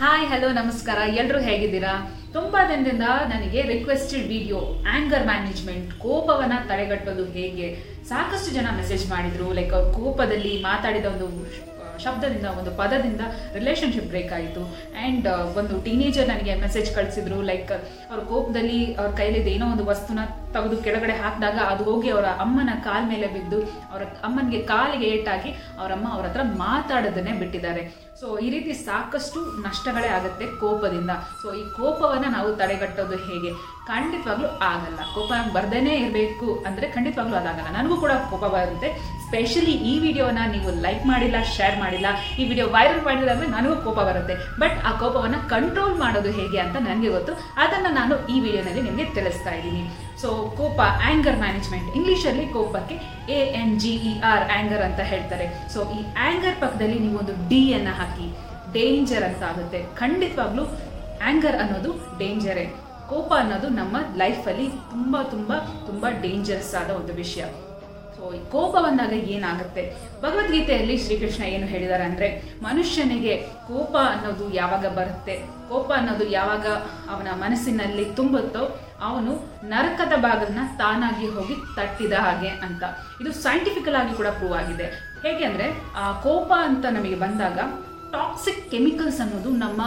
Hi, hello, ನಮಸ್ಕಾರ. ಎಲ್ಲರೂ ಹೇಗಿದ್ದೀರಾ? ತುಂಬ ದಿನದಿಂದ ನನಗೆ ರಿಕ್ವೆಸ್ಟೆಡ್ ವಿಡಿಯೋ ಆ್ಯಂಗರ್ ಮ್ಯಾನೇಜ್ಮೆಂಟ್, ಕೋಪವನ್ನು ತಡೆಗಟ್ಟೋದು ಹೇಗೆ, ಸಾಕಷ್ಟು ಜನ ಮೆಸೇಜ್ ಮಾಡಿದರು. ಲೈಕ್ ಅವ್ರ ಕೋಪದಲ್ಲಿ ಮಾತಾಡಿದ ಒಂದು ಶಬ್ದದಿಂದ, ಒಂದು ಪದದಿಂದ ರಿಲೇಷನ್ಶಿಪ್ ಬ್ರೇಕ್ ಆಯಿತು. ಆ್ಯಂಡ್ ಒಂದು ಟೀನೇಜರ್ ನನಗೆ ಮೆಸೇಜ್ ಕಳಿಸಿದ್ರು, ಲೈಕ್ ಅವ್ರ ಕೋಪದಲ್ಲಿ ಅವ್ರ ಕೈಲಿದ್ದ ಏನೋ ಒಂದು ವಸ್ತುನ ತೆಗೆದು ಕೆಳಗಡೆ ಹಾಕಿದಾಗ ಅದು ಹೋಗಿ ಅವರ ಅಮ್ಮನ ಕಾಲ ಮೇಲೆ ಬಿದ್ದು ಅವರ ಅಮ್ಮನಿಗೆ ಕಾಲಿಗೆ ಏಟಾಗಿ ಅವರಮ್ಮ ಅವ್ರ ಹತ್ರ ಮಾತಾಡೋದನ್ನೇ ಬಿಟ್ಟಿದ್ದಾರೆ. ಸೊ ಈ ರೀತಿ ಸಾಕಷ್ಟು ನಷ್ಟಗಳೇ ಆಗುತ್ತೆ ಕೋಪದಿಂದ. ಸೊ ಈ ಕೋಪವನ್ನು ನಾವು ತಡೆಗಟ್ಟೋದು ಹೇಗೆ? ಖಂಡಿತವಾಗ್ಲೂ ಆಗಲ್ಲ. ಕೋಪ ಬರ್ದೇನೆ ಇರಬೇಕು ಅಂದರೆ ಖಂಡಿತವಾಗ್ಲೂ ಅದಾಗಲ್ಲ. ನನಗೂ ಕೂಡ ಕೋಪ ಬರುತ್ತೆ. ಸ್ಪೆಷಲಿ ಈ ವಿಡಿಯೋನ ನೀವು ಲೈಕ್ ಮಾಡಿಲ್ಲ, ಶೇರ್ ಮಾಡಿಲ್ಲ, ಈ ವಿಡಿಯೋ ವೈರಲ್ ಮಾಡಿಲ್ಲ ಅಂದರೆ ನನಗೂ ಕೋಪ ಬರುತ್ತೆ. ಬಟ್ ಆ ಕೋಪವನ್ನು ಕಂಟ್ರೋಲ್ ಮಾಡೋದು ಹೇಗೆ ಅಂತ ನನಗೆ ಗೊತ್ತು. ಅದನ್ನು ನಾನು ಈ ವಿಡಿಯೋನಲ್ಲಿ ನಿಮಗೆ ತಿಳಿಸ್ತಾ ಇದ್ದೀನಿ. ಸೊ ಕೋಪ, ಆ್ಯಂಗರ್ ಮ್ಯಾನೇಜ್ಮೆಂಟ್, ಇಂಗ್ಲೀಷಲ್ಲಿ ಕೋಪಕ್ಕೆ ANGER ಆ್ಯಂಗರ್ ಅಂತ ಹೇಳ್ತಾರೆ. ಸೊ ಈ ಆ್ಯಂಗರ್ ಪಕ್ಕದಲ್ಲಿ ನೀವು ಒಂದು ಡಿಯನ್ನು ಹಾಕಿ, ಡೇಂಜರ್ ಅಂತ ಆಗುತ್ತೆ. ಖಂಡಿತವಾಗ್ಲೂ ಆ್ಯಂಗರ್ ಅನ್ನೋದು ಡೇಂಜರೇ. ಕೋಪ ಅನ್ನೋದು ನಮ್ಮ ಲೈಫಲ್ಲಿ ತುಂಬ ತುಂಬ ತುಂಬ ಡೇಂಜರಸ್ ಆದ ಒಂದು ವಿಷಯ. ಸೊ ಈ ಕೋಪ ಬಂದಾಗ ಏನಾಗುತ್ತೆ? ಭಗವದ್ಗೀತೆಯಲ್ಲಿ ಶ್ರೀಕೃಷ್ಣ ಏನು ಹೇಳಿದ್ದಾರೆ ಅಂದರೆ, ಮನುಷ್ಯನಿಗೆ ಕೋಪ ಅನ್ನೋದು ಯಾವಾಗ ಬರುತ್ತೆ, ಕೋಪ ಅನ್ನೋದು ಯಾವಾಗ ಅವನ ಮನಸ್ಸಿನಲ್ಲಿ ತುಂಬುತ್ತೋ ಅವನು ನರಕದ ಭಾಗನ ತಾನಾಗಿ ಹೋಗಿ ತಟ್ಟಿದ ಹಾಗೆ ಅಂತ. ಇದು ಸೈಂಟಿಫಿಕಲ್ ಆಗಿ ಕೂಡ ಪ್ರೂವ್ ಆಗಿದೆ. ಹೇಗೆ ಅಂದರೆ, ಕೋಪ ಅಂತ ನಮಗೆ ಬಂದಾಗ ಟಾಕ್ಸಿಕ್ ಕೆಮಿಕಲ್ಸ್ ಅನ್ನೋದು ನಮ್ಮ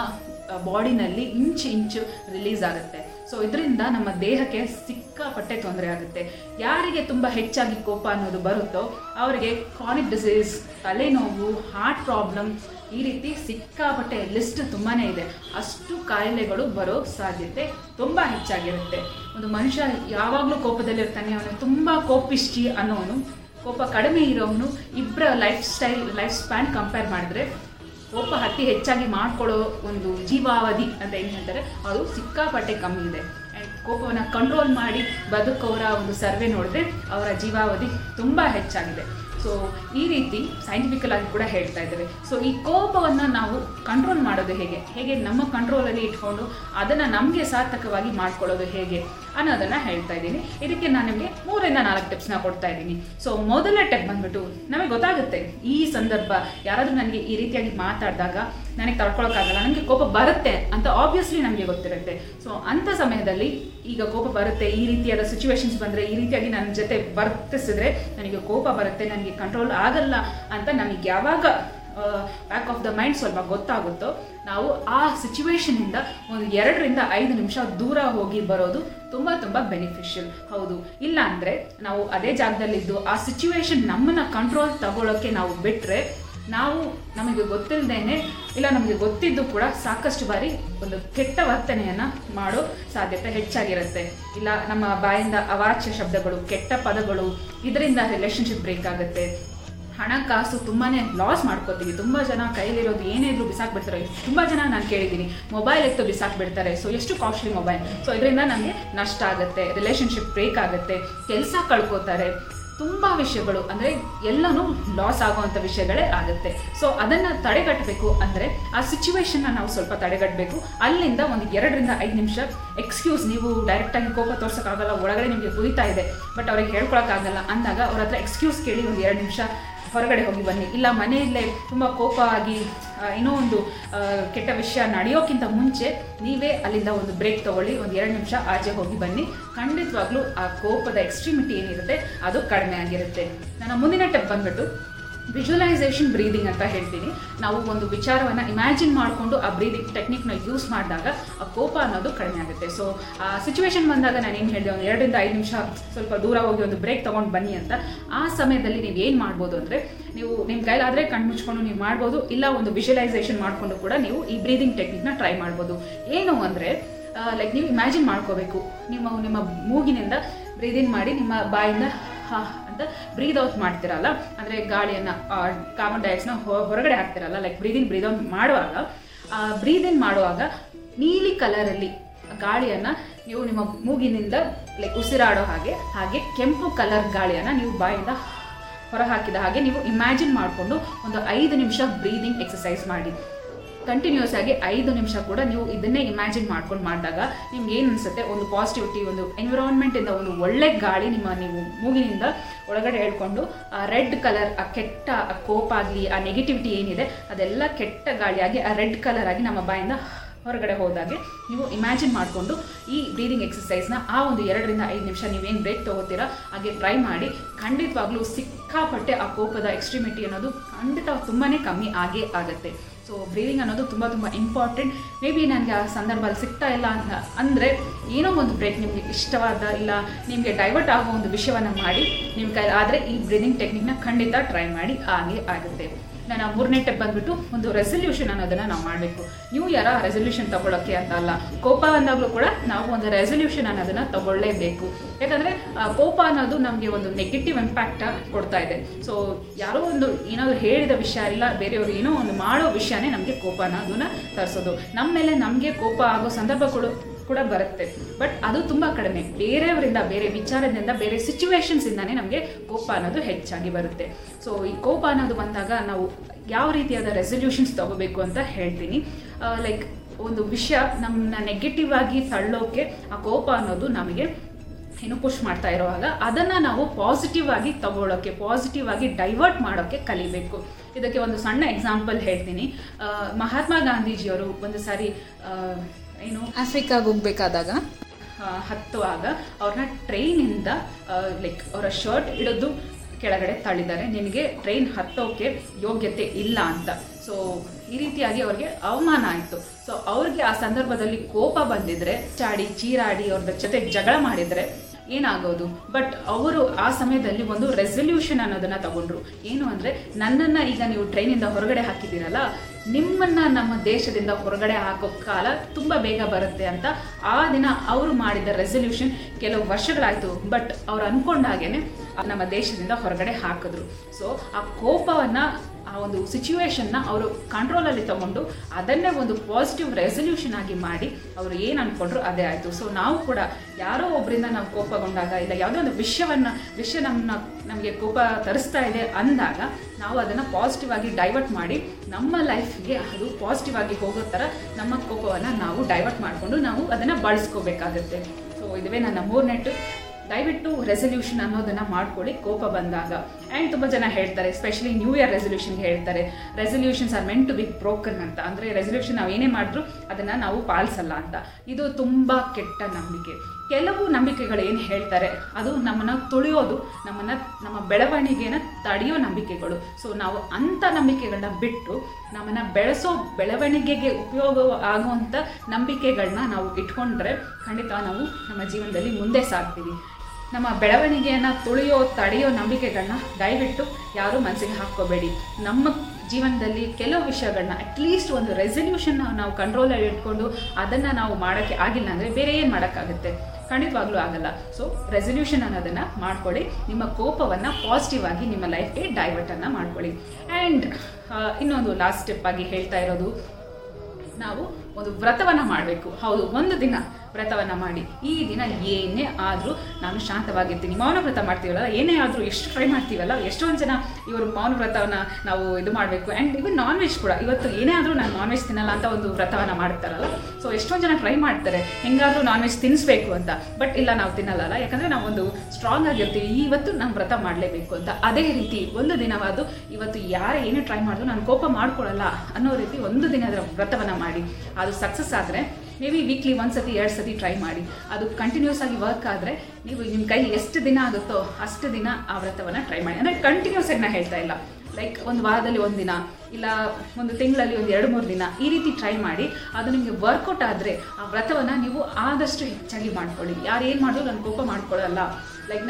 ಬಾಡಿನಲ್ಲಿ ಇಂಚು ಇಂಚು ರಿಲೀಸ್ ಆಗುತ್ತೆ. ಸೊ ಇದರಿಂದ ನಮ್ಮ ದೇಹಕ್ಕೆ ಸಿಕ್ಕಾಪಟ್ಟೆ ತೊಂದರೆ ಆಗುತ್ತೆ. ಯಾರಿಗೆ ತುಂಬ ಹೆಚ್ಚಾಗಿ ಕೋಪ ಅನ್ನೋದು ಬರುತ್ತೋ ಅವರಿಗೆ ಕ್ರಾನಿಕ್ ಡಿಸೀಸ್, ತಲೆನೋವು, ಹಾರ್ಟ್ ಪ್ರಾಬ್ಲಮ್, ಈ ರೀತಿ ಸಿಕ್ಕಾಪಟ್ಟೆ ಲಿಸ್ಟ್ ತುಂಬಾ ಇದೆ. ಅಷ್ಟು ಕಾಯಿಲೆಗಳು ಬರೋ ಸಾಧ್ಯತೆ ತುಂಬ ಹೆಚ್ಚಾಗಿರುತ್ತೆ. ಒಂದು ಮನುಷ್ಯ ಯಾವಾಗಲೂ ಕೋಪದಲ್ಲಿರ್ತಾನೆ, ಅವನು ತುಂಬ ಕೋಪಿಷ್ಠಿ ಅನ್ನೋನು, ಕೋಪ ಕಡಿಮೆ ಇರೋವನು, ಇಬ್ಬರ ಲೈಫ್ ಸ್ಪ್ಯಾನ್ ಕಂಪೇರ್ ಮಾಡಿದ್ರೆ ಕೋಪ ಅತಿ ಹೆಚ್ಚಾಗಿ ಮಾಡ್ಕೊಳ್ಳೋ ಒಂದು ಜೀವಾವಧಿ ಅಂತ ಏನು ಹೇಳ್ತಾರೆ ಅದು ಸಿಕ್ಕಾಪಟ್ಟೆ ಕಮ್ಮಿ ಇದೆ. ಆ್ಯಂಡ್ ಕೋಪವನ್ನು ಕಂಟ್ರೋಲ್ ಮಾಡಿ ಬದುಕೋರ ಒಂದು ಸರ್ವೆ ನೋಡಿದ್ರೆ ಅವರ ಜೀವಾವಧಿ ತುಂಬ ಹೆಚ್ಚಾಗಿದೆ. ಸೊ ಈ ರೀತಿ ಸೈಂಟಿಫಿಕಲ್ ಆಗಿ ಕೂಡ ಹೇಳ್ತಾ ಇದ್ದಾರೆ. ಸೊ ಈ ಕೋಪವನ್ನು ನಾವು ಕಂಟ್ರೋಲ್ ಮಾಡೋದು ಹೇಗೆ, ಹೇಗೆ ನಮ್ಮ ಕಂಟ್ರೋಲಲ್ಲಿ ಇಟ್ಕೊಂಡು ಅದನ್ನು ನಮಗೆ ಸಾರ್ಥಕವಾಗಿ ಮಾಡ್ಕೊಳ್ಳೋದು ಹೇಗೆ ಅನ್ನೋದನ್ನು ಹೇಳ್ತಾ ಇದ್ದೀನಿ. ಇದಕ್ಕೆ ನಾನು ನಿಮಗೆ 3-4 ಟಿಪ್ಸ್ನ ಕೊಡ್ತಾ ಇದ್ದೀನಿ. ಸೊ ಮೊದಲ ಟಿಪ್ ಬಂದ್ಬಿಟ್ಟು, ನಮಗೆ ಗೊತ್ತಾಗುತ್ತೆ ಈ ಸಂದರ್ಭ ಯಾರಾದರೂ ನನಗೆ ಈ ರೀತಿಯಾಗಿ ಮಾತಾಡಿದಾಗ ನನಗೆ ತಡ್ಕೊಳಕ್ಕಾಗಲ್ಲ, ನನಗೆ ಕೋಪ ಬರುತ್ತೆ ಅಂತ ಆಬ್ವಿಯಸ್ಲಿ ನಮಗೆ ಗೊತ್ತಿರುತ್ತೆ. ಸೊ ಅಂಥ ಸಮಯದಲ್ಲಿ ಈಗ ಕೋಪ ಬರುತ್ತೆ, ಈ ರೀತಿಯಾದ ಸಿಚುವೇಶನ್ಸ್ ಬಂದರೆ, ಈ ರೀತಿಯಾಗಿ ನನ್ನ ಜೊತೆ ವರ್ತಿಸಿದ್ರೆ ನನಗೆ ಕೋಪ ಬರುತ್ತೆ, ನನಗೆ ಕಂಟ್ರೋಲ್ ಆಗಲ್ಲ ಅಂತ ನಮಗೆ ಯಾವಾಗ ಬ್ಯಾಕ್ ಆಫ್ ದ ಮೈಂಡ್ ಸ್ವಲ್ಪ ಗೊತ್ತಾಗುತ್ತೋ ನಾವು ಆ ಸಿಚುವೇಶನಿಂದ ಒಂದು 2-5 ನಿಮಿಷ ದೂರ ಹೋಗಿ ಬರೋದು ತುಂಬ ತುಂಬ ಬೆನಿಫಿಷಿಯಲ್. ಹೌದು, ಇಲ್ಲ ಅಂದರೆ ನಾವು ಅದೇ ಜಾಗದಲ್ಲಿದ್ದು ಆ ಸಿಚುವೇಶನ್ ನಮ್ಮನ್ನು ಕಂಟ್ರೋಲ್ ತಗೊಳ್ಳೋಕ್ಕೆ ನಾವು ಬಿಟ್ಟರೆ ನಾವು ನಮಗೆ ಗೊತ್ತಿಲ್ಲದೇನೆ, ಇಲ್ಲ ನಮಗೆ ಗೊತ್ತಿದ್ದು ಕೂಡ ಸಾಕಷ್ಟು ಬಾರಿ ಒಂದು ಕೆಟ್ಟ ವರ್ತನೆಯನ್ನು ಮಾಡೋ ಸಾಧ್ಯತೆ ಹೆಚ್ಚಾಗಿರುತ್ತೆ. ಇಲ್ಲ ನಮ್ಮ ಬಾಯಿಂದ ಅವಾಚ್ಯ ಶಬ್ದಗಳು, ಕೆಟ್ಟ ಪದಗಳು, ಇದರಿಂದ ರಿಲೇಷನ್ಶಿಪ್ ಬ್ರೇಕ್ ಆಗುತ್ತೆ. ಹಣಕಾಸು ತುಂಬಾ ಲಾಸ್ ಮಾಡ್ಕೋತೀವಿ. ತುಂಬ ಜನ ಕೈಲಿರೋದು ಏನೇ ಇದ್ರೂ ಬಿಸಾಕ್ಬಿಡ್ತಾರೆ. ತುಂಬ ಜನ ನಾನು ಕೇಳಿದ್ದೀನಿ, ಮೊಬೈಲ್ ಎತ್ತು ಬಿಸಾಕ್ಬಿಡ್ತಾರೆ. ಸೊ ಎಷ್ಟು ಕಾಸ್ಟ್ಲಿ ಮೊಬೈಲ್. ಸೊ ಇದರಿಂದ ನಮಗೆ ನಷ್ಟ ಆಗುತ್ತೆ, ರಿಲೇಷನ್ಶಿಪ್ ಬ್ರೇಕ್ ಆಗುತ್ತೆ, ಕೆಲಸ ಕಳ್ಕೋತಾರೆ. ತುಂಬ ವಿಷಯಗಳು ಅಂದರೆ ಎಲ್ಲನೂ ಲಾಸ್ ಆಗೋವಂಥ ವಿಷಯಗಳೇ ಆಗುತ್ತೆ. ಸೊ ಅದನ್ನು ತಡೆಗಟ್ಟಬೇಕು ಅಂದರೆ ಆ ಸಿಚುವೇಶನ್ನ ನಾವು ಸ್ವಲ್ಪ ತಡೆಗಟ್ಟಬೇಕು. ಅಲ್ಲಿಂದ ಒಂದು 2-5 ನಿಮಿಷ ಎಕ್ಸ್ಕ್ಯೂಸ್, ನೀವು ಡೈರೆಕ್ಟಾಗಿ ಕೋಪ ತೋರ್ಸೋಕ್ಕಾಗಲ್ಲ, ಒಳಗಡೆ ನಿಮಗೆ ಕುಯ್ತಾ ಇದೆ ಬಟ್ ಅವ್ರಿಗೆ ಹೇಳ್ಕೊಳಕ್ಕಾಗಲ್ಲ ಅಂದಾಗ ಅವ್ರ ಹತ್ರ ಎಕ್ಸ್ಕ್ಯೂಸ್ ಕೇಳಿ ಒಂದು 2 ನಿಮಿಷ ಹೊರಗಡೆ ಹೋಗಿ ಬನ್ನಿ. ಇಲ್ಲ ಮನೆಯಲ್ಲೇ ತುಂಬ ಕೋಪ ಆಗಿ ಏನೋ ಒಂದು ಕೆಟ್ಟ ವಿಷಯ ನಡೆಯೋಕ್ಕಿಂತ ಮುಂಚೆ ನೀವೇ ಅಲ್ಲಿಂದ ಒಂದು ಬ್ರೇಕ್ ತೊಗೊಳ್ಳಿ, ಒಂದು 2 ನಿಮಿಷ ಆಚೆ ಹೋಗಿ ಬನ್ನಿ. ಖಂಡಿತವಾಗ್ಲೂ ಆ ಕೋಪದ ಎಕ್ಸ್ಟ್ರೀಮಿಟಿ ಏನಿರುತ್ತೆ ಅದು ಕಡಿಮೆ ಆಗಿರುತ್ತೆ. ನನ್ನ ಮುಂದಿನ ಟಿಪ್ ಬಂದ್ಬಿಟ್ಟು ವಿಜುವಲೈಸೇಷನ್ ಬ್ರೀದಿಂಗ್ ಅಂತ ಹೇಳ್ತೀನಿ. ನಾವು ಒಂದು ವಿಚಾರವನ್ನು ಇಮ್ಯಾಜಿನ್ ಮಾಡಿಕೊಂಡು ಆ ಬ್ರೀದಿಂಗ್ ಟೆಕ್ನಿಕ್ನ ಯೂಸ್ ಮಾಡಿದಾಗ ಆ ಕೋಪ ಅನ್ನೋದು ಕಡಿಮೆ ಆಗುತ್ತೆ. ಸೊ ಆ ಸಿಚುವೇಶನ್ ಬಂದಾಗ ನಾನು ಏನು ಹೇಳಿದೆ, ಒಂದು 2-5 ನಿಮಿಷ ಸ್ವಲ್ಪ ದೂರ ಹೋಗಿ ಒಂದು ಬ್ರೇಕ್ ತೊಗೊಂಡು ಬನ್ನಿ ಅಂತ. ಆ ಸಮಯದಲ್ಲಿ ನೀವು ಏನು ಮಾಡ್ಬೋದು ಅಂದರೆ, ನೀವು ನಿಮ್ಮ ಕೈಲಾದರೆ ಕಣ್ಮುಚ್ಕೊಂಡು ನೀವು ಮಾಡ್ಬೋದು, ಇಲ್ಲ ಒಂದು ವಿಜುವಲೈಸೇಷನ್ ಮಾಡಿಕೊಂಡು ಕೂಡ ನೀವು ಈ ಬ್ರೀದಿಂಗ್ ಟೆಕ್ನಿಕ್ನ ಟ್ರೈ ಮಾಡ್ಬೋದು. ಏನು ಅಂದರೆ, ಲೈಕ್ ನೀವು ಇಮ್ಯಾಜಿನ್ ಮಾಡ್ಕೋಬೇಕು, ನಿಮ್ಮ ಮೂಗಿನಿಂದ ಬ್ರೀದಿಂಗ್ ಮಾಡಿ, ನಿಮ್ಮ ಬಾಯಿಂದ ಅಂತ ಬ್ರೀದ್ ಔಟ್ ಮಾಡ್ತಿರಲ್ಲ, ಅಂದರೆ ಗಾಳಿಯನ್ನು ಕಾರ್ಬನ್ ಡೈಆಕ್ಸೈಡ್ನ ಹೊರಗಡೆ ಹಾಕ್ತಿರಲ್ಲ, ಲೈಕ್ ಬ್ರೀದ್ ಔಟ್ ಮಾಡುವಾಗ ನೀಲಿ ಕಲರಲ್ಲಿ ಗಾಳಿಯನ್ನು ನೀವು ನಿಮ್ಮ ಮೂಗಿನಿಂದ ಲೈಕ್ ಉಸಿರಾಡೋ ಹಾಗೆ ಕೆಂಪು ಕಲರ್ ಗಾಳಿಯನ್ನು ನೀವು ಬಾಯಿಂದ ಹೊರಹಾಕಿದ ಹಾಗೆ ನೀವು ಇಮ್ಯಾಜಿನ್ ಮಾಡಿಕೊಂಡು ಒಂದು 5 ನಿಮಿಷ ಬ್ರೀದಿಂಗ್ ಎಕ್ಸಸೈಸ್ ಮಾಡಿ. ಕಂಟಿನ್ಯೂಸ್ ಆಗಿ 5 ನಿಮಿಷ ಕೂಡ ನೀವು ಇದನ್ನೇ ಇಮ್ಯಾಜಿನ್ ಮಾಡ್ಕೊಂಡು ಮಾಡಿದಾಗ ನಿಮ್ಗೆ ಏನು ಅನಿಸುತ್ತೆ, ಒಂದು ಪಾಸಿಟಿವಿಟಿ, ಒಂದು ಎನ್ವಿರಾನ್ಮೆಂಟಿಂದ ಒಂದು ಒಳ್ಳೆ ಗಾಳಿ ನೀವು ಮೂಗಿನಿಂದ ಒಳಗಡೆ ಹೇಳ್ಕೊಂಡು ಆ ರೆಡ್ ಕಲರ್, ಆ ಕೆಟ್ಟ ಕೋಪ ಆಗಲಿ, ಆ ನೆಗೆಟಿವಿಟಿ ಏನಿದೆ ಅದೆಲ್ಲ ಕೆಟ್ಟ ಗಾಳಿಯಾಗಿ ಆ ರೆಡ್ ಕಲರ್ ಆಗಿ ನಮ್ಮ ಬಾಯಿಂದ ಹೊರಗಡೆ ಹೋದಾಗೆ ನೀವು ಇಮ್ಯಾಜಿನ್ ಮಾಡಿಕೊಂಡು ಈ ಬ್ರೀದಿಂಗ್ ಎಕ್ಸಸೈಸ್ನ ಆ ಒಂದು 2 ರಿಂದ 5 ನಿಮಿಷ ನೀವೇನು ಬ್ರೇಕ್ ತೊಗೋತೀರಾ ಹಾಗೆ ಟ್ರೈ ಮಾಡಿ. ಖಂಡಿತವಾಗ್ಲೂ ಸಿಕ್ಕಾಪಟ್ಟೆ ಆ ಕೋಪದ ಎಕ್ಸ್ಟ್ರಿಮಿಟಿ ಅನ್ನೋದು ಖಂಡಿತ ತುಂಬಾ ಕಮ್ಮಿ ಆಗೇ ಆಗುತ್ತೆ. ಸೊ ಬ್ರೀದಿಂಗ್ ಅನ್ನೋದು ತುಂಬ ತುಂಬ ಇಂಪಾರ್ಟೆಂಟ್. ಮೇ ಬಿ ನನಗೆ ಆ ಸಂದರ್ಭದಲ್ಲಿ ಸಿಗ್ತಾ ಇಲ್ಲ ಅಂತ ಅಂದರೆ ಏನೋ ಒಂದು ಬ್ರೇಕ್ ನಿಮಗೆ ಇಷ್ಟವಾದ ಇಲ್ಲ ನಿಮಗೆ ಡೈವರ್ಟ್ ಆಗೋ ಒಂದು ವಿಷಯವನ್ನು ಮಾಡಿ ನಿಮ್ಮ ಕೈಲಿ ಆದರೆ ಈ ಬ್ರೀದಿಂಗ್ ಟೆಕ್ನಿಕ್ನ ಖಂಡಿತ ಟ್ರೈ ಮಾಡಿ ಆಗೇ ಆಗುತ್ತೆ. ನಾನು 3ನೇ ಟೆಪ್ ಬಂದುಬಿಟ್ಟು ಒಂದು ರೆಸೊಲ್ಯೂಷನ್ ಅನ್ನೋದನ್ನು ನಾವು ಮಾಡಬೇಕು. ನ್ಯೂ ಇಯರ ರೆಸೊಲ್ಯೂಷನ್ ತೊಗೊಳಕ್ಕೆ ಅಂತ ಅಲ್ಲ, ಕೋಪ ಅಂದಾಗಲೂ ಕೂಡ ನಾವು ಒಂದು ರೆಸೊಲ್ಯೂಷನ್ ಅನ್ನೋದನ್ನು ತೊಗೊಳ್ಳೇಬೇಕು. ಯಾಕಂದರೆ ಕೋಪ ಅನ್ನೋದು ನಮಗೆ ಒಂದು ನೆಗೆಟಿವ್ ಇಂಪ್ಯಾಕ್ಟ್ ಕೊಡ್ತಾ ಇದೆ. ಸೊ ಯಾರೋ ಒಂದು ಏನಾದರೂ ಹೇಳಿದ ವಿಷಯ ಇಲ್ಲ, ಬೇರೆಯವರು ಏನೋ ಒಂದು ಮಾಡೋ ವಿಷಯನೇ ನಮಗೆ ಕೋಪ ಅನ್ನೋದನ್ನು ತರಿಸೋದು. ನಮ್ಮ ಮೇಲೆ ನಮಗೆ ಕೋಪ ಆಗೋ ಸಂದರ್ಭಗಳು ಕೂಡ ಬರುತ್ತೆ, ಬಟ್ ಅದು ತುಂಬ ಕಡಿಮೆ. ಬೇರೆಯವರಿಂದ, ಬೇರೆ ವಿಚಾರದಿಂದ, ಬೇರೆ ಸಿಚುವೇಶನ್ಸಿಂದಾನೇ ನಮಗೆ ಕೋಪ ಅನ್ನೋದು ಹೆಚ್ಚಾಗಿ ಬರುತ್ತೆ. ಸೊ ಈ ಕೋಪ ಅನ್ನೋದು ಬಂದಾಗ ನಾವು ಯಾವ ರೀತಿಯಾದ ರೆಸೊಲ್ಯೂಷನ್ಸ್ ತೊಗೋಬೇಕು ಅಂತ ಹೇಳ್ತೀನಿ. ಲೈಕ್ ಒಂದು ವಿಷಯ ನಮ್ಮನ್ನ ನೆಗೆಟಿವ್ ಆಗಿ ತಳ್ಳೋಕೆ ಆ ಕೋಪ ಅನ್ನೋದು ನಮಗೆ ಏನು ಪುಷ್ ಮಾಡ್ತಾ ಇರೋವಾಗ ಅದನ್ನು ನಾವು ಪಾಸಿಟಿವ್ ಆಗಿ ತಗೊಳ್ಳೋಕ್ಕೆ, ಪಾಸಿಟಿವ್ ಆಗಿ ಡೈವರ್ಟ್ ಮಾಡೋಕ್ಕೆ ಕಲಿಬೇಕು. ಇದಕ್ಕೆ ಒಂದು ಸಣ್ಣ ಎಕ್ಸಾಂಪಲ್ ಹೇಳ್ತೀನಿ. ಮಹಾತ್ಮ ಗಾಂಧೀಜಿಯವರು ಒಂದು ಸಾರಿ ಏನು ಆಫ್ರಿಕಾಗೆ ಹೋಗ್ಬೇಕಾದಾಗ ಹತ್ತುವಾಗ ಅವ್ರನ್ನ ಟ್ರೈನಿಂದ ಲೈಕ್ ಅವರ ಶರ್ಟ್ ಹಿಡಿದು ಕೆಳಗಡೆ ತಳ್ಳಿದ್ದಾರೆ, ನಿನಗೆ ಟ್ರೈನ್ ಹತ್ತೋಕೆ ಯೋಗ್ಯತೆ ಇಲ್ಲ ಅಂತ. ಸೊ ಈ ರೀತಿಯಾಗಿ ಅವ್ರಿಗೆ ಅವಮಾನ ಆಯಿತು. ಸೊ ಅವ್ರಿಗೆ ಆ ಸಂದರ್ಭದಲ್ಲಿ ಕೋಪ ಬಂದಿದ್ರೆ, ಚಾಡಿ ಚೀರಾಡಿ ಅವ್ರ ಜೊತೆ ಜಗಳ ಮಾಡಿದರೆ ಏನಾಗೋದು? ಬಟ್ ಅವರು ಆ ಸಮಯದಲ್ಲಿ ಒಂದು ರೆಸೊಲ್ಯೂಷನ್ ಅನ್ನೋದನ್ನು ತಗೊಂಡ್ರು. ಏನು ಅಂದರೆ, ನನ್ನನ್ನು ಈಗ ನೀವು ಟ್ರೈನಿಂದ ಹೊರಗಡೆ ಹಾಕಿದ್ದೀರಲ್ಲ, ನಿಮ್ಮನ್ನು ನಮ್ಮ ದೇಶದಿಂದ ಹೊರಗಡೆ ಹಾಕೋ ಕಾಲ ತುಂಬ ಬೇಗ ಬರುತ್ತೆ ಅಂತ ಆ ದಿನ ಅವರು ಮಾಡಿದ ರೆಸೊಲ್ಯೂಷನ್ ಕೆಲವು ವರ್ಷಗಳಾಯಿತು, ಬಟ್ ಅವ್ರು ಅಂದ್ಕೊಂಡಾಗೇ ನಮ್ಮ ದೇಶದಿಂದ ಹೊರಗಡೆ ಹಾಕಿದ್ರು. ಸೊ ಆ ಕೋಪವನ್ನು, ಆ ಒಂದು ಸಿಚುವೇಶನ್ನ ಅವರು ಕಂಟ್ರೋಲಲ್ಲಿ ತಗೊಂಡು ಅದನ್ನೇ ಒಂದು ಪಾಸಿಟಿವ್ ರೆಸೊಲ್ಯೂಷನ್ ಆಗಿ ಮಾಡಿ ಅವರು ಏನು ಅಂದ್ಕೊಂಡ್ರು ಅದೇ ಆಯಿತು. ಸೊ ನಾವು ಕೂಡ ಯಾರೋ ಒಬ್ಬರಿಂದ ನಾವು ಕೋಪಗೊಂಡಾಗ ಇಲ್ಲ ಯಾವುದೋ ಒಂದು ವಿಷಯ ನಮಗೆ ಕೋಪ ತರಿಸ್ತಾ ಇದೆ ಅಂದಾಗ ನಾವು ಅದನ್ನು ಪಾಸಿಟಿವ್ ಆಗಿ ಡೈವರ್ಟ್ ಮಾಡಿ ನಮ್ಮ ಲೈಫ್ಗೆ ಅದು ಪಾಸಿಟಿವ್ ಆಗಿ ಹೋಗೋ ಥರ ನಮ್ಮ ಕೋಪವನ್ನು ನಾವು ಡೈವರ್ಟ್ ಮಾಡಿಕೊಂಡು ನಾವು ಅದನ್ನು ಬಳಸ್ಕೋಬೇಕಾಗುತ್ತೆ. ಸೊ ಇದುವೇ ನನ್ನ 3ನೇ ಟಿಪ್. ದಯವಿಟ್ಟು ರೆಸೊಲ್ಯೂಷನ್ ಅನ್ನೋದನ್ನು ಮಾಡ್ಕೊಳ್ಳಿ ಕೋಪ ಬಂದಾಗ. ಆ್ಯಂಡ್ ತುಂಬ ಜನ ಹೇಳ್ತಾರೆ, ಎಸ್ಪೆಷಲಿ ನ್ಯೂ ಇಯರ್ ರೆಸೊಲ್ಯೂಷನ್ಗೆ ಹೇಳ್ತಾರೆ, resolutions are meant to be broken ಅಂತ. ಅಂದರೆ ರೆಸೊಲ್ಯೂಷನ್ ನಾವು ಏನೇ ಮಾಡಿದ್ರು ಅದನ್ನು ನಾವು ಪಾಲಿಸಲ್ಲ ಅಂತ. ಇದು ತುಂಬ ಕೆಟ್ಟ ನಂಬಿಕೆ. ಕೆಲವು ನಂಬಿಕೆಗಳು ಏನು ಹೇಳ್ತಾರೆ ಅದು ನಮ್ಮನ್ನು ತುಳಿಯೋದು, ನಮ್ಮ ಬೆಳವಣಿಗೆನ ತಡೆಯೋ ನಂಬಿಕೆಗಳು. ಸೊ ನಾವು ಅಂಥ ನಂಬಿಕೆಗಳನ್ನ ಬಿಟ್ಟು ನಮ್ಮನ್ನು ಬೆಳೆಸೋ, ಬೆಳವಣಿಗೆಗೆ ಉಪಯೋಗ ಆಗುವಂಥ ನಂಬಿಕೆಗಳನ್ನ ನಾವು ಇಟ್ಕೊಂಡ್ರೆ ಖಂಡಿತ ನಾವು ನಮ್ಮ ಜೀವನದಲ್ಲಿ ಮುಂದೆ ಸಾಗ್ತೀವಿ. ನಮ್ಮ ಬೆಳವಣಿಗೆಯನ್ನು ತಡೆಯೋ ನಂಬಿಕೆಗಳನ್ನ ದಯವಿಟ್ಟು ಯಾರೂ ಮನಸ್ಸಿಗೆ ಹಾಕ್ಕೋಬೇಡಿ. ನಮ್ಮ ಜೀವನದಲ್ಲಿ ಕೆಲವು ವಿಷಯಗಳನ್ನ ಅಟ್ಲೀಸ್ಟ್ ಒಂದು ರೆಸೊಲ್ಯೂಷನ್ನ ನಾವು ಕಂಟ್ರೋಲಲ್ಲಿ ಇಟ್ಕೊಂಡು ಅದನ್ನು ನಾವು ಮಾಡೋಕ್ಕೆ ಆಗಿಲ್ಲ ಅಂದರೆ ಬೇರೆ ಏನು ಮಾಡೋಕ್ಕಾಗುತ್ತೆ? ಖಂಡಿತವಾಗ್ಲೂ ಆಗಲ್ಲ. ಸೊ ರೆಸೊಲ್ಯೂಷನ್ ಅನ್ನೋದನ್ನು ಮಾಡ್ಕೊಳ್ಳಿ, ನಿಮ್ಮ ಕೋಪವನ್ನು ಪಾಸಿಟಿವ್ ಆಗಿ ನಿಮ್ಮ ಲೈಫ್ಗೆ ಡೈವರ್ಟನ್ನು ಮಾಡ್ಕೊಳ್ಳಿ. ಆ್ಯಂಡ್ ಇನ್ನೊಂದು ಲಾಸ್ಟ್ ಸ್ಟೆಪ್ ಆಗಿ ಹೇಳ್ತಾ ಇರೋದು, ನಾವು ಒಂದು ವ್ರತವನ್ನು ಮಾಡಬೇಕು. ಹೌದು, ಒಂದು ದಿನ ವ್ರತವನ್ನು ಮಾಡಿ, ಈ ದಿನ ಏನೇ ಆದರೂ ನಾನು ಶಾಂತವಾಗಿರ್ತೀನಿ. ಮೌನ ವ್ರತ ಮಾಡ್ತೀವಲ್ಲ, ಏನೇ ಆದರೂ ಎಷ್ಟು ಟ್ರೈ ಮಾಡ್ತೀವಲ್ಲ, ಎಷ್ಟೊಂದು ಜನ ಇವರು ಮೌನ ವ್ರತವನ್ನು ನಾವು ಇದು ಮಾಡಬೇಕು. ಆ್ಯಂಡ್ ಇವನ್ ನಾನ್ ವೆಜ್ ಕೂಡ, ಇವತ್ತು ಏನೇ ಆದರೂ ನಾನು ನಾನ್ ವೆಜ್ ತಿನ್ನಲ್ಲ ಅಂತ ಒಂದು ವ್ರತವನ್ನು ಮಾಡ್ತಾರಲ್ಲ. ಸೊ ಎಷ್ಟೊಂದು ಜನ ಟ್ರೈ ಮಾಡ್ತಾರೆ, ಹೆಂಗಾದರೂ ನಾನ್ ವೆಜ್ ತಿನ್ನಿಸ್ಬೇಕು ಅಂತ. ಬಟ್ ಇಲ್ಲ, ನಾವು ತಿನ್ನಲ್ಲ, ಯಾಕಂದರೆ ನಾವೊಂದು ಸ್ಟ್ರಾಂಗ್ ಆಗಿರ್ತೀವಿ, ಇವತ್ತು ನಾನು ವ್ರತ ಮಾಡಲೇಬೇಕು ಅಂತ. ಅದೇ ರೀತಿ ಒಂದು ದಿನವಾದರೂ ಇವತ್ತು ಯಾರು ಏನೇ ಟ್ರೈ ಮಾಡಿದ್ರು ನಾನು ಕೋಪ ಮಾಡ್ಕೊಳ್ಳಲ್ಲ ಅನ್ನೋ ರೀತಿ ಒಂದು ದಿನ ಅದರ ವ್ರತವನ್ನು ಮಾಡಿ, ಅದು ಸಕ್ಸಸ್ ಆದರೆ ಮೇ ಬಿ ವೀಕ್ಲಿ 1 ಸತಿ 2 ಸತಿ ಟ್ರೈ ಮಾಡಿ, ಅದು ಕಂಟಿನ್ಯೂಸ್ ಆಗಿ ವರ್ಕ್ ಆದರೆ ನೀವು ನಿಮ್ಮ ಕೈಲಿ ಎಷ್ಟು ದಿನ ಆಗುತ್ತೋ ಅಷ್ಟು ದಿನ ಆ ವ್ರತವನ್ನು ಟ್ರೈ ಮಾಡಿ. ಅಂದರೆ ಕಂಟಿನ್ಯೂಸ್ ಆಗಿ ನಾನು ಹೇಳ್ತಾ ಇಲ್ಲ, ಲೈಕ್ ಒಂದು ವಾರದಲ್ಲಿ ಒಂದು ದಿನ ಇಲ್ಲ ಒಂದು ತಿಂಗಳಲ್ಲಿ ಒಂದು 2-3 ದಿನ ಈ ರೀತಿ ಟ್ರೈ ಮಾಡಿ, ಅದು ನಿಮಗೆ ವರ್ಕೌಟ್ ಆದರೆ ಆ ವ್ರತವನ್ನು ನೀವು ಆದಷ್ಟು ಹೆಚ್ಚಾಗಿ ಮಾಡ್ಕೊಳ್ಳಿ. ಯಾರು ಏನು ಮಾಡಿದ್ರು ನಾನು ಕೋಪ ಮಾಡ್ಕೊಳ್ಳಲ್ಲ, ಲೈಕ್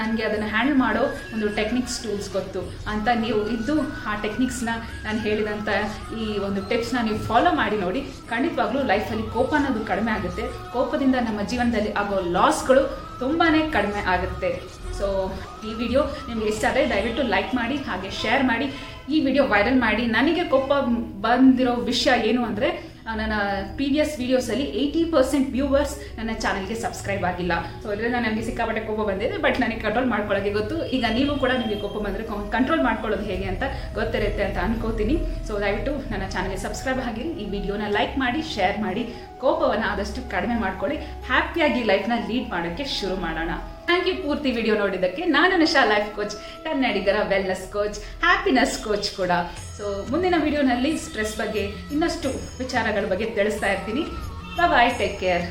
ನನಗೆ ಅದನ್ನು ಹ್ಯಾಂಡಲ್ ಮಾಡೋ ಒಂದು ಟೆಕ್ನಿಕ್ಸ್, ಟೂಲ್ಸ್ ಗೊತ್ತು ಅಂತ ನೀವು ಇದ್ದು ಆ ಟೆಕ್ನಿಕ್ಸ್ನ, ನಾನು ಹೇಳಿದಂಥ ಈ ಒಂದು ಟಿಪ್ಸ್ನ ನೀವು ಫಾಲೋ ಮಾಡಿ ನೋಡಿ. ಖಂಡಿತವಾಗ್ಲೂ ಲೈಫಲ್ಲಿ ಕೋಪ ಅನ್ನೋದು ಕಡಿಮೆ ಆಗುತ್ತೆ. ಕೋಪದಿಂದ ನಮ್ಮ ಜೀವನದಲ್ಲಿ ಆಗೋ ಲಾಸ್ಗಳು ತುಂಬಾ ಕಡಿಮೆ ಆಗುತ್ತೆ. ಸೊ ಈ ವಿಡಿಯೋ ನಿಮಗೆ ಇಷ್ಟ ಆದರೆ ದಯವಿಟ್ಟು ಲೈಕ್ ಮಾಡಿ, ಹಾಗೆ ಶೇರ್ ಮಾಡಿ. ಈ ವಿಡಿಯೋ ವೈರಲ್ ಮಾಡಿ. ನನಗೆ ಕೋಪ ಬಂದಿರೋ ವಿಷಯ ಏನು ಅಂದರೆ, ನನ್ನ ಪ್ರೀವಿಯಸ್ ವೀಡಿಯೋಸಲ್ಲಿ 80% ವ್ಯೂವರ್ಸ್ ನನ್ನ ಚಾನಲ್ಗೆ ಸಬ್ಸ್ಕ್ರೈಬ್ ಆಗಿಲ್ಲ. ಸೊ ಅದರಿಂದ ನನಗೆ ಸಿಕ್ಕಾಪಟ್ಟೆ ಕೋಪ ಬಂದಿದೆ, ಬಟ್ ನನಗೆ ಕಂಟ್ರೋಲ್ ಮಾಡ್ಕೊಳ್ಳೋಕ್ಕೆ ಗೊತ್ತು. ಈಗ ನೀವು ಕೂಡ ನಿಮಗೆ ಕೋಪ ಬಂದರೆ ಕಂಟ್ರೋಲ್ ಮಾಡ್ಕೊಳ್ಳೋದು ಹೇಗೆ ಅಂತ ಗೊತ್ತಿರುತ್ತೆ ಅಂತ ಅನ್ಕೋತೀನಿ. ಸೊ ದಯವಿಟ್ಟು ನನ್ನ ಚಾನಲ್ಗೆ ಸಬ್ಸ್ಕ್ರೈಬ್ ಆಗಿರಿ, ಈ ವಿಡಿಯೋನ ಲೈಕ್ ಮಾಡಿ, ಶೇರ್ ಮಾಡಿ, ಕೋಪವನ್ನು ಆದಷ್ಟು ಕಡಿಮೆ ಮಾಡ್ಕೊಳ್ಳಿ. ಹ್ಯಾಪಿಯಾಗಿ ಲೈಫ್ನ ಲೀಡ್ ಮಾಡೋಕ್ಕೆ ಶುರು ಮಾಡೋಣ. ಥ್ಯಾಂಕ್ ಯು ಪೂರ್ತಿ ವಿಡಿಯೋ ನೋಡಿದ್ದಕ್ಕೆ. ನಾನು ನಿಶಾ, ಲೈಫ್ ಕೋಚ್, ಕನ್ನಡಿಗರ ವೆಲ್ನೆಸ್ ಕೋಚ್, ಹ್ಯಾಪಿನೆಸ್ ಕೋಚ್ ಕೂಡ. ಸೊ ಮುಂದಿನ ವಿಡಿಯೋನಲ್ಲಿ ಸ್ಟ್ರೆಸ್ ಬಗ್ಗೆ, ಇನ್ನಷ್ಟು ವಿಚಾರಗಳ ಬಗ್ಗೆ ತಿಳಿಸ್ತಾ ಇರ್ತೀನಿ. Bye, take care.